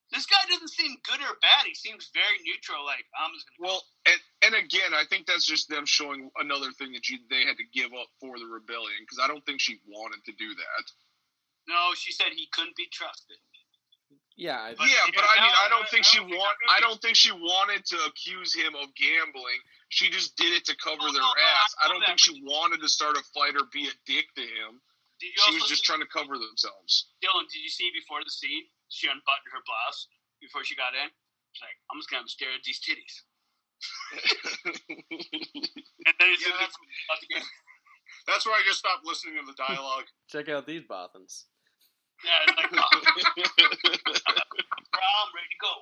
This guy doesn't seem good or bad. He seems very neutral. Like, I'm just gonna. Well, and again, I think that's just them showing another thing that they had to give up for the rebellion, because I don't think she wanted to do that. No, she said he couldn't be trusted. Yeah, I don't think she wanted to accuse him of gambling. She just did it to cover their ass. I don't think she wanted to start a fight or be a dick to him. She was just trying to cover themselves. Dylan, did you see before the scene? She unbuttoned her blouse before she got in. She's like, I'm just going to stare at these titties. And then that's where I just stopped listening to the dialogue. Check out these boffins. Yeah, it's like, I'm ready to go.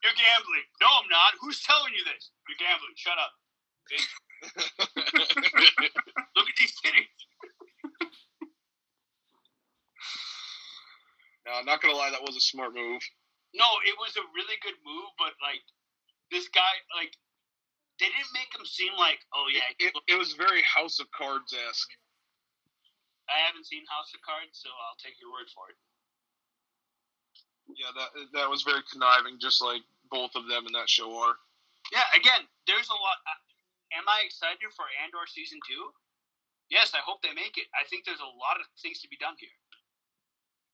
You're gambling. No, I'm not. Who's telling you this? You're gambling. Shut up. Look at these titties. No, I'm not gonna lie, that was a smart move. No, it was a really good move, but like this guy, like they didn't make him seem like, oh yeah. It was very House of Cards esque. I haven't seen House of Cards, so I'll take your word for it. Yeah, that was very conniving, just like both of them in that show are. Yeah, again, there's a lot. Am I excited for Andor season 2? Yes, I hope they make it. I think there's a lot of things to be done here.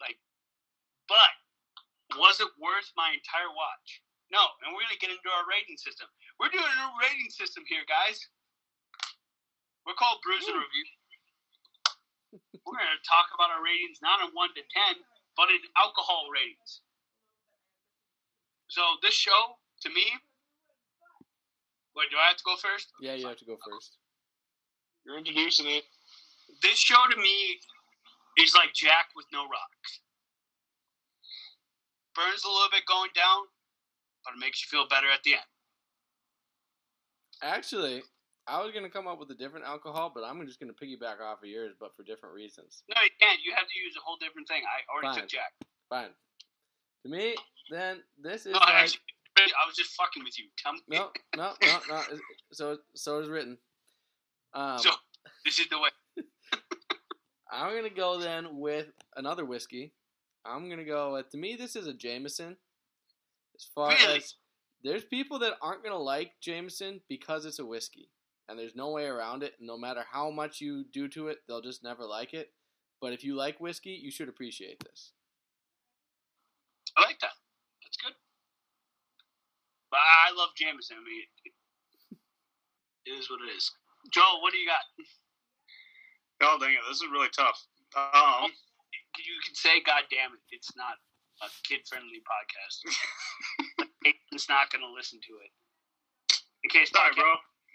Like, but was it worth my entire watch? No, and we're gonna get into our rating system. We're doing a new rating system here, guys. We're called Bruiser Reviews. We're gonna talk about our ratings, not in 1 to 10, but in alcohol ratings. So this show, to me, wait, do I have to go first? Yeah, you have to go first. You're introducing it. This show to me is like Jack with no rocks. Burns a little bit going down, but it makes you feel better at the end. Actually, I was going to come up with a different alcohol, but I'm just going to piggyback off of yours, but for different reasons. No, you can't. You have to use a whole different thing. I already took Jack. Fine. To me, then, this is actually, I was just fucking with you. Tell me. No. So it's written. So, this is the way. I'm going to go, then, with another whiskey. I'm going to go with, to me, this is a Jameson. As far as, there's people that aren't going to like Jameson because it's a whiskey. And there's no way around it. No matter how much you do to it, they'll just never like it. But if you like whiskey, you should appreciate this. I like that. That's good. But I love Jameson. I mean, it is what it is. Joel, what do you got? Oh, dang it. This is really tough. You can say, God damn it, it's not a kid-friendly podcast. Aiden's not going to listen to it. In case sorry, bro.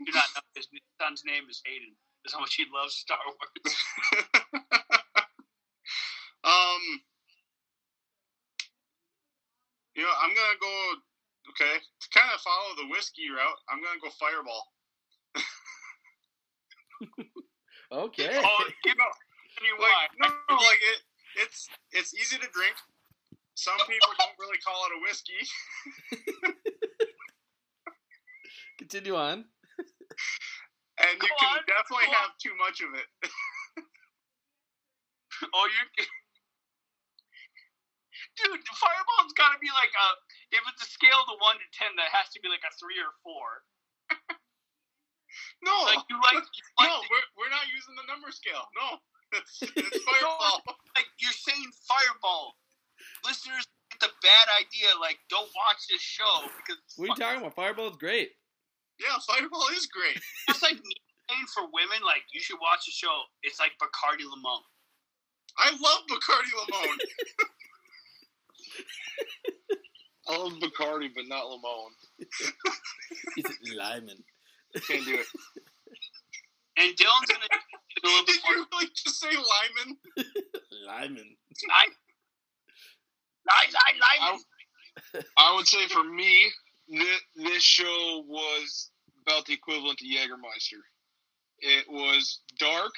Do not know his son's name is Aiden. That's how much he loves Star Wars. You know, I'm going to go, okay, to kind of follow the whiskey route, I'm going to go Fireball. Okay. Oh, you know, like, no, like it's easy to drink. Some people don't really call it a whiskey. Continue on. And you can definitely have too much of it. Oh, you're... Dude, Fireball's got to be like a... If it's a scale to 1 to 10, that has to be like a 3 or 4. No. Like you like we're not using the number scale. No. It's Fireball. Like you're saying Fireball. Listeners get the bad idea, like, don't watch this show. Because what are you talking about? Fireball is great. Yeah, Fireball is great. It's like me saying for women, like, you should watch the show. It's like Bacardi Limon. I love Bacardi Limon. I love Bacardi, but not Limon. It's Lyman. Can't do it. And Dylan's going to do a little bit more. Did you really just say Lyman? Lyman. Lyman. I would say for me... This show was about the equivalent to Jägermeister. It was dark.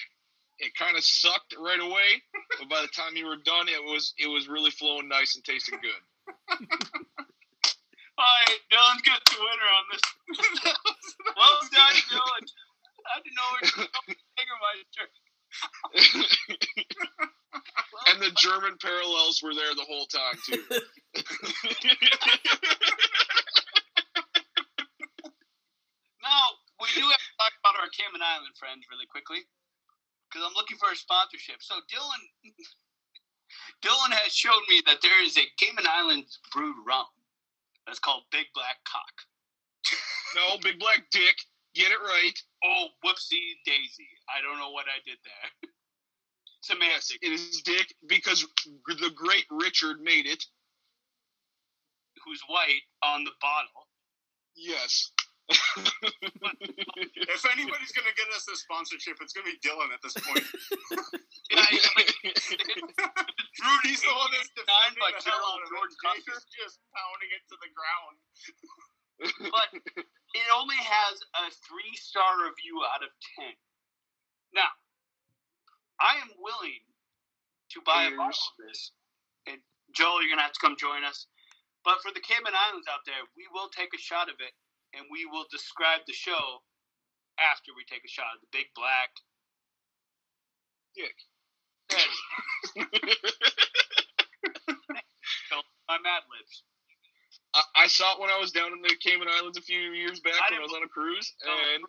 It kind of sucked right away, but by the time you were done, it was really flowing nice and tasting good. All right, Dylan gets the winner on this. Well done, Dylan. I didn't know we were talking about Jägermeister. And the German parallels were there the whole time, too. Now, we do have to talk about our Cayman Island friends really quickly, because I'm looking for a sponsorship. So Dylan has shown me that there is a Cayman Islands brewed rum that's called Big Black Cock. No, Big Black Dick. Get it right. Oh, whoopsie daisy. I don't know what I did there. Semantic. Yes, it is dick because the great Richard made it. Who's white on the bottle. Yes. If anybody's going to get us this sponsorship, it's going to be Dylan at this point. Rudy's the one that's defending the hell out of it. He's just pounding it to the ground. But it only has a 3-star review out of 10. Now, I am willing to buy a bottle of this. And Joel, you're going to have to come join us. But for the Cayman Islands out there, we will take a shot of it, and we will describe the show after we take a shot of the big black dick. My Mad Libs. I saw it when I was down in the Cayman Islands a few years back when I was on a cruise. And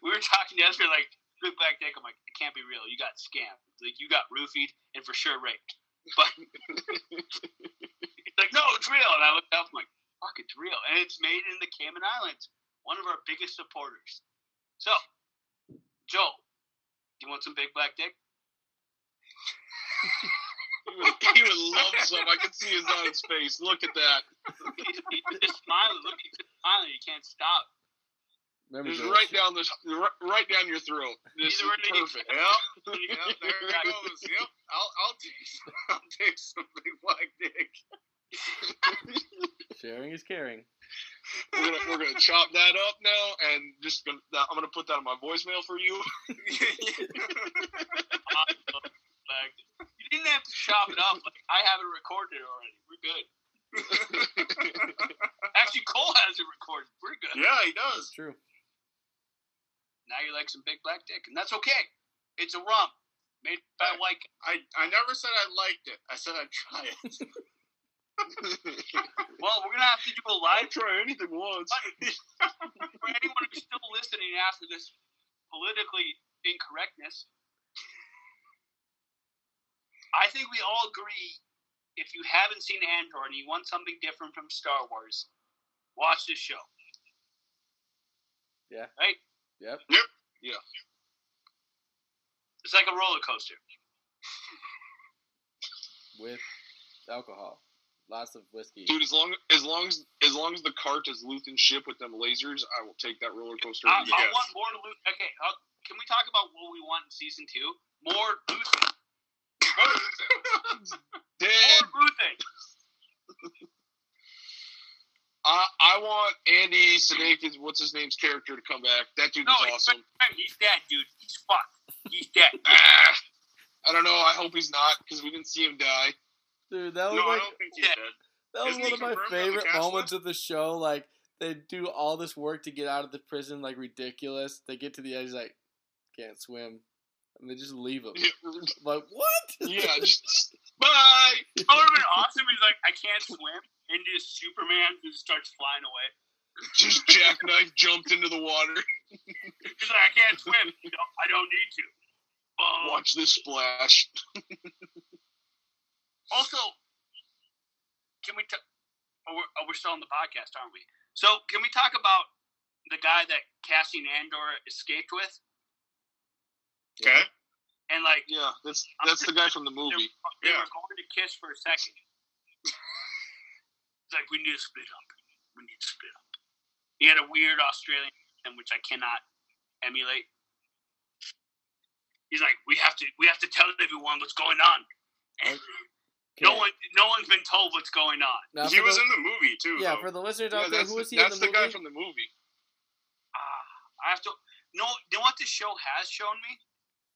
we were talking yesterday, like, big black dick. I'm like, it can't be real. You got scammed. Like, you got roofied and for sure raped. But it's like, no, it's real. And I looked up, I'm like, fuck, it's real. And it's made in the Cayman Islands. One of our biggest supporters. So, Joel, do you want some big black dick? He would love some. I can see his own face. Look at that. He's just smiling. Look, he's just smiling. He can't stop. Just right down your throat. This is perfect. Yep. Yep, there it goes. Yep. I'll take some big black dick. Sharing is caring. We're gonna chop that up now, and just I'm gonna put that on my voicemail for you. You didn't have to chop it up. Like, I have it recorded already. We're good. Actually, Cole has it recorded. We're good. Yeah, he does. That's true. Now you like some big black dick, and that's okay. It's a rum made by white guy. I never said I liked it. I said I'd try it. Well, we're gonna have to do a live. I'll try anything once. For anyone who's still listening after this politically incorrectness, I think we all agree. If you haven't seen Andor and you want something different from Star Wars, watch this show. Yeah. Right? Yep. Yep. Yeah. It's like a roller coaster. With alcohol. Lots of whiskey. Dude, as long as the cart is Luthen's ship with them lasers, I will take that roller coaster. I want more Luthen. Okay, can we talk about what we want in season 2? More Luthen. I want Andy Sudeikis, what's his name's character, to come back. That dude is awesome. He's dead, dude. He's fucked. He's dead. I don't know. I hope he's not, because we didn't see him die. Dude, that was I don't think he's dead. That was one of my favorite moments of the show. Like, they do all this work to get out of the prison, like, ridiculous. They get to the edge, like, can't swim. And they just leave him. Like, what? Yeah, just bye. That would have been awesome. He's like, I can't swim. And just Superman just starts flying away. Just jackknife jumped into the water. He's like, I can't swim. No, I don't need to. Watch this splash. Also, can we talk? Oh, we're still on the podcast, aren't we? So, can we talk about the guy that Cassian Andor escaped with? Okay. And like, yeah, that's the guy from the movie. They were going to kiss for a second. It's like, we need to split up. He had a weird Australian accent, which I cannot emulate. He's like, we have to tell everyone what's going on. And okay. No one's been told what's going on. Now, he was in the movie too. Yeah, though. For the listeners out there, who was he in the movie? That's the guy from the movie. I have to. No, you know what this show has shown me?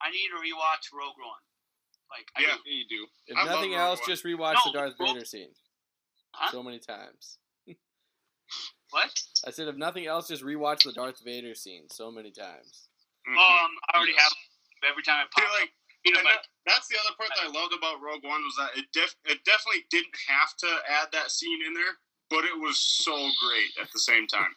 I need to rewatch Rogue One. Like, you do. If nothing else, just rewatch the Darth Vader scene. Huh? So many times. What? I said, if nothing else, just rewatch the Darth Vader scene so many times. Mm-hmm. I already have. Every time I pop up, that's the other part that I loved about Rogue One was that it definitely didn't have to add that scene in there, but it was so great at the same time.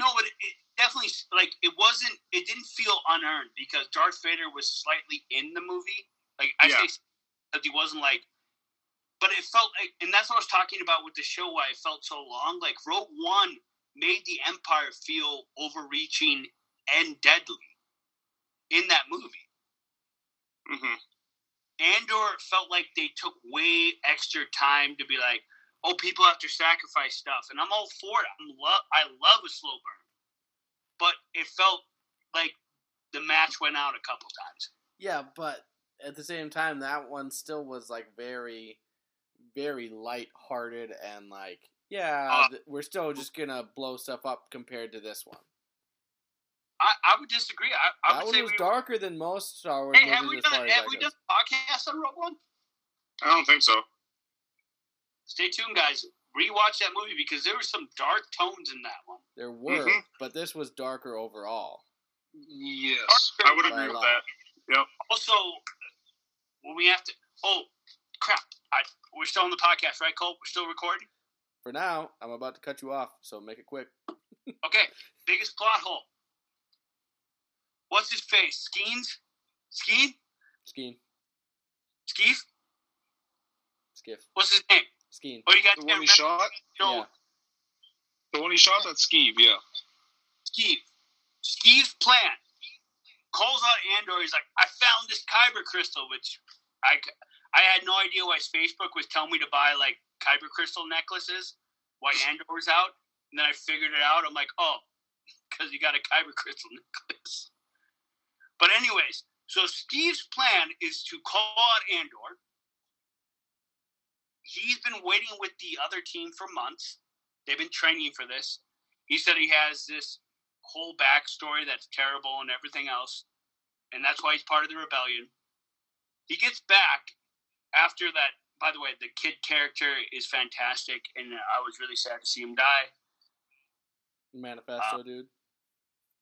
No, but it definitely, like, it wasn't, it didn't feel unearned because Darth Vader was slightly in the movie. Like, I say that he wasn't like, but it felt like, and that's what I was talking about with the show, why it felt so long. Like, Rogue One made the Empire feel overreaching and deadly in that movie. Mm-hmm. Andor felt like they took way extra time to be like, oh, people have to sacrifice stuff, and I'm all for it. I love a slow burn. But it felt like the match went out a couple times. Yeah, but at the same time, that one still was, like, very, very lighthearted and, like, yeah, we're still just going to blow stuff up compared to this one. I would disagree. I would say was darker than most Star Wars movies. Have we done podcasts on Rogue One? I don't think so. Stay tuned, guys. Rewatch that movie because there were some dark tones in that one. There were, but this was darker overall. Yes, I would agree with that. Yep. Also, when we have to... Oh, crap. We're still on the podcast, right, Cole? We're still recording? For now, I'm about to cut you off, so make it quick. Okay, biggest plot hole. What's his face? Skeef? Skiff. What's his name? Skeen. Oh, you got the one he shot? No. Yeah. The one he shot? That's Skeef, yeah. Skeef. Skeef's plan. Calls out Andor. He's like, I found this Kyber crystal, which I had no idea why Facebook was telling me to buy, like, Kyber crystal necklaces while Andor was out. And then I figured it out. I'm like, oh, because he got a Kyber crystal necklace. But anyways, so Skeef's plan is to call out Andor. He's been waiting with the other team for months. They've been training for this. He said he has this whole backstory that's terrible and everything else, and that's why he's part of the rebellion. He gets back after that. By the way, the kid character is fantastic, and I was really sad to see him die. Manifesto, dude.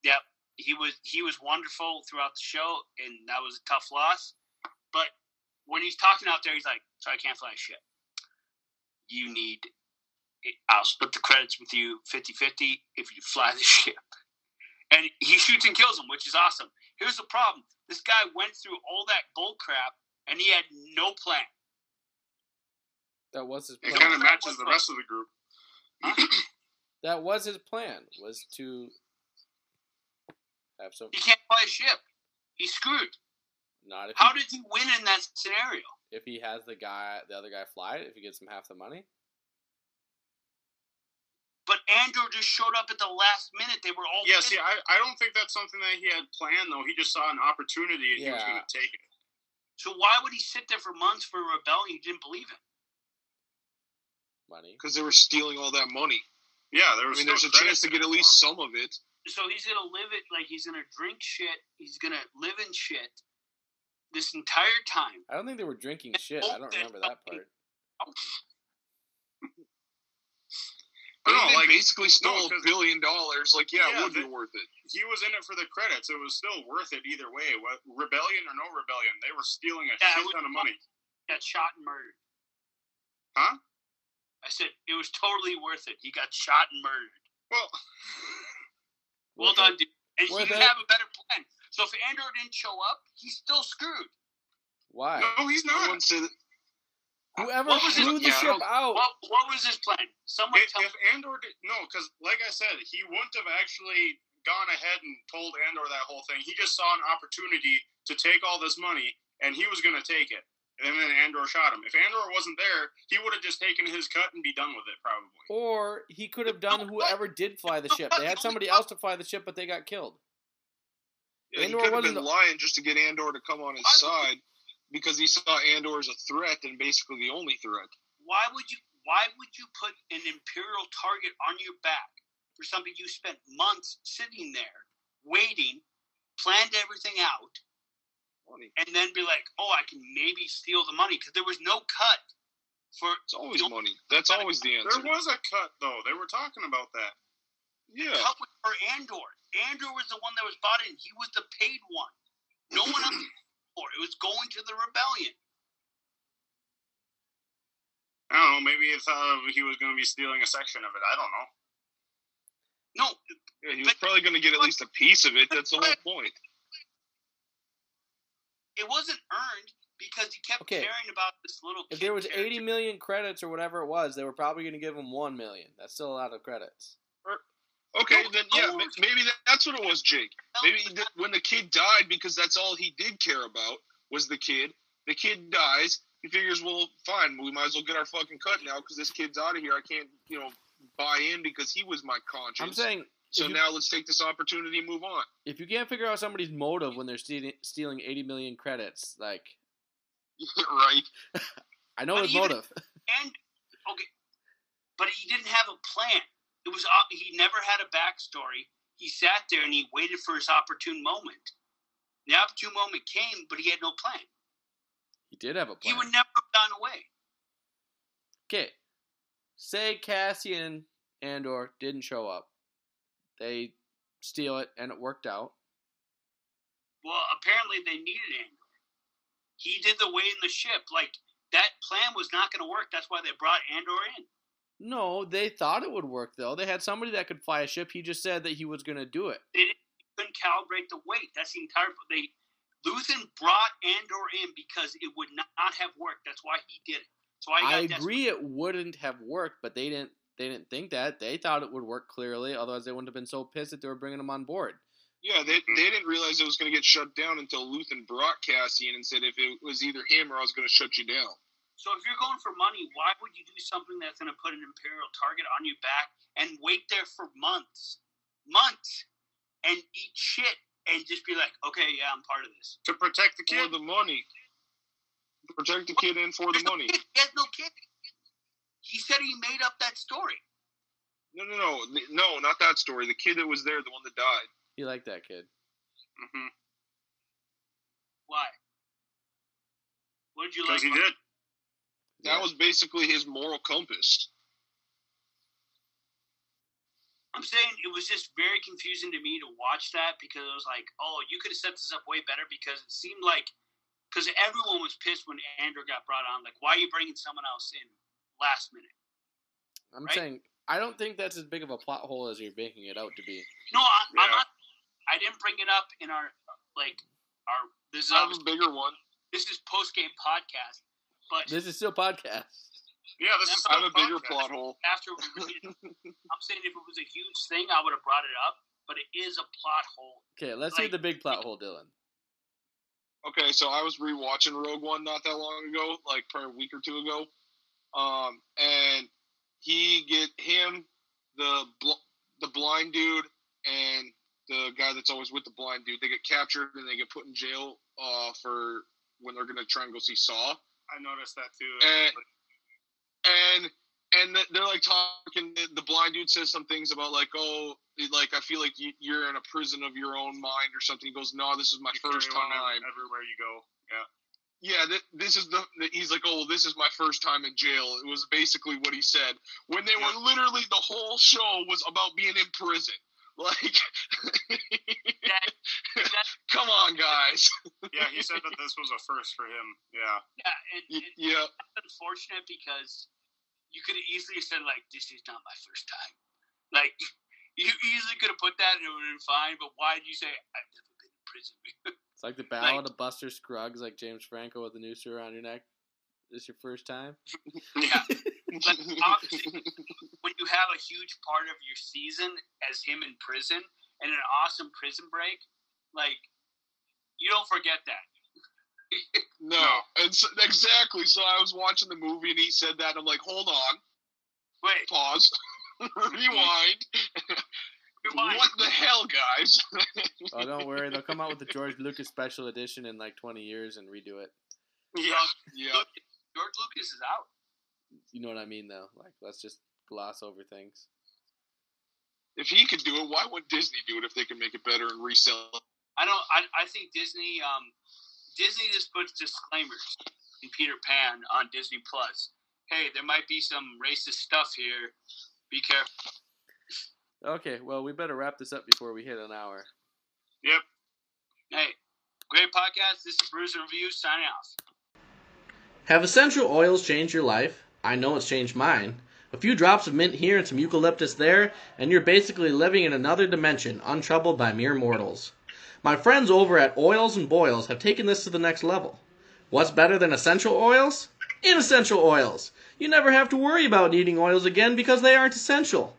Yep, he was wonderful throughout the show, and that was a tough loss. But when he's talking out there, he's like, "So I can't fly shit. You need it. I'll split the credits with you 50-50 if you fly the ship." And he shoots and kills him, which is awesome. Here's the problem. This guy went through all that bull crap, and he had no plan. That was his plan. It kind of matches the rest of the group. That was his plan, was to have some... He can't fly a ship. He's screwed. How did he win in that scenario? If he has the other guy fly it, if he gives him half the money. But Andor just showed up at the last minute. They were all... Yeah, see, I don't think that's something that he had planned, though. He just saw an opportunity and he was going to take it. So why would he sit there for months for a rebellion? You didn't believe him. Money. Because they were stealing all that money. Yeah, there's a chance to get at least some of it. So he's going to live it, like, he's going to drink shit. He's going to live in shit. This entire time. I don't think they were drinking shit. I don't remember that part. They basically stole $1 billion. Like, yeah, it would be worth it. He was in it for the credits. It was still worth it either way. Rebellion or no rebellion, they were stealing a shit ton of money. Got shot and murdered. Huh? I said it was totally worth it. He got shot and murdered. Well done, dude. And he didn't have a better plan. So if Andor didn't show up, he's still screwed. Why? No, he's not. Whoever threw the ship out. What was his plan? Someone tell me. If Andor did, no, because like I said, he wouldn't have actually gone ahead and told Andor that whole thing. He just saw an opportunity to take all this money, and he was going to take it. And then Andor shot him. If Andor wasn't there, he would have just taken his cut and be done with it, probably. Or he could have done whoever did fly the ship. They had somebody else to fly the ship, but they got killed. Yeah, Andor could have been lying just to get Andor to come on his side because he saw Andor as a threat and basically the only threat. Why would you put an Imperial target on your back for something you spent months sitting there, waiting, planned everything out, and then be like, oh, I can maybe steal the money? Because there was no cut. It's always money. That's always the answer. There was a cut, though. They were talking about that. Yeah. The cut was for Andor. Andor was the one that was bought in. He was the paid one. No one else paid for it. It was going to the rebellion. I don't know. Maybe he thought he was going to be stealing a section of it. I don't know. No. Yeah, he was probably going to get at least a piece of it. That's the whole point. It wasn't earned because he kept caring about this little kid. If there was 80 million credits or whatever it was, they were probably going to give him 1 million. That's still a lot of credits. Okay, then yeah, maybe that's what it was, Jake. Maybe when the kid died, because that's all he did care about was the kid. The kid dies. He figures, well, fine, we might as well get our fucking cut now because this kid's out of here. I can't, buy in because he was my conscience. I'm saying, so now let's take this opportunity and move on. If you can't figure out somebody's motive when they're stealing 80 million credits, like, right? I know his motive. And okay, But he didn't have a plan. It was he never had a backstory. He sat there and he waited for his opportune moment. The opportune moment came, but he had no plan. He did have a plan. He would never have gone away. Okay. Say Cassian Andor didn't show up. They steal it, and it worked out. Well, apparently they needed Andor. He did the way in the ship. Like, that plan was not going to work. That's why they brought Andor in. No, they thought it would work, though. They had somebody that could fly a ship. He just said that he was going to do it. They couldn't calibrate the weight. That's the entire... Luthen brought Andor in because it would not have worked. That's why he did it. So I agree it wouldn't have worked, but they didn't think that. They thought it would work clearly. Otherwise, they wouldn't have been so pissed that they were bringing him on board. Yeah, they didn't realize it was going to get shut down until Luthen brought Cassian and said, if it was either him or I was going to shut you down. So if you're going for money, why would you do something that's going to put an Imperial target on your back and wait there for months, and eat shit and just be like, okay, yeah, I'm part of this. To protect the kid. For the money. Protect the kid and for the money. He has no kid. He said he made up that story. No, not that story. The kid that was there, the one that died. He liked that kid. Mm-hmm. Why? What did you like? He did. That was basically his moral compass. I'm saying it was just very confusing to me to watch that because it was like, oh, you could have set this up way better because it seemed like, because everyone was pissed when Andor got brought on. Like, why are you bringing someone else in last minute? I'm saying, I don't think that's as big of a plot hole as you're making it out to be. No, I'm not. I didn't bring it up in our. This is a bigger one. This is post game podcast. But this is still podcast. Yeah, this is kind of a bigger plot hole. After we read it, I'm saying if it was a huge thing, I would have brought it up, but it is a plot hole. Okay, let's see the big plot hole, Dylan. Okay, so I was rewatching Rogue One not that long ago, like probably a week or two ago, and the blind dude, and the guy that's always with the blind dude, they get captured and they get put in jail for when they're gonna try and go see Saw. I noticed that too. And they're like talking. The blind dude says some things about like, oh, like I feel like you're in a prison of your own mind or something. He goes, no, this is my first time. Everywhere you go, yeah. This is he's like, oh, this is my first time in jail. It was basically what he said when they were literally the whole show was about being in prison. Like, come on, guys. Yeah, he said that this was a first for him. Yeah. Yeah, that's unfortunate because you could have easily said, like, this is not my first time. Like, you easily could have put that and it would have been fine, but why did you say, I've never been in prison? It's like the ballad of Buster Scruggs, like James Franco with a noose around your neck. This your first time? Yeah. But obviously, when you have a huge part of your season as him in prison and an awesome prison break, like, you don't forget that. No. And so, exactly. So I was watching the movie and he said that. And I'm like, hold on. Wait. Pause. Rewind. What the hell, guys? Oh, don't worry. They'll come out with the George Lucas special edition in like 20 years and redo it. Yeah. George Lucas is out. You know what I mean, though? Like, let's just gloss over things. If he could do it, why wouldn't Disney do it if they could make it better and resell it? I think Disney... Disney just puts disclaimers in Peter Pan on Disney+. Hey, there might be some racist stuff here. Be careful. Okay, well, we better wrap this up before we hit an hour. Yep. Hey, great podcast. This is Bruiser Reviews signing off. Have essential oils changed your life? I know it's changed mine. A few drops of mint here and some eucalyptus there, and you're basically living in another dimension, untroubled by mere mortals. My friends over at Oils and Boils have taken this to the next level. What's better than essential oils? Inessential oils! You never have to worry about needing oils again because they aren't essential.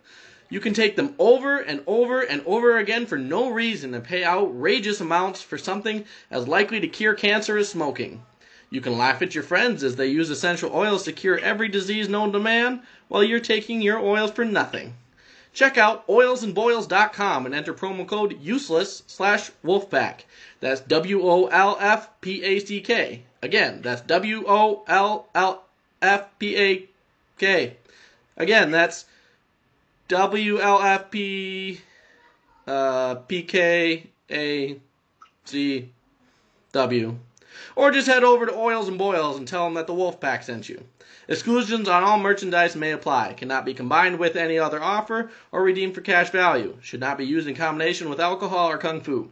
You can take them over and over and over again for no reason and pay outrageous amounts for something as likely to cure cancer as smoking. You can laugh at your friends as they use essential oils to cure every disease known to man while you're taking your oils for nothing. Check out oilsandboils.com and enter promo code useless/wolfpack. That's WOLFPACK. Again, that's WOLFPAK. Again, that's WLFP PKACW. Or just head over to Oils and Boils and tell them that the Wolfpack sent you. Exclusions on all merchandise may apply. Cannot be combined with any other offer or redeemed for cash value. Should not be used in combination with alcohol or kung fu.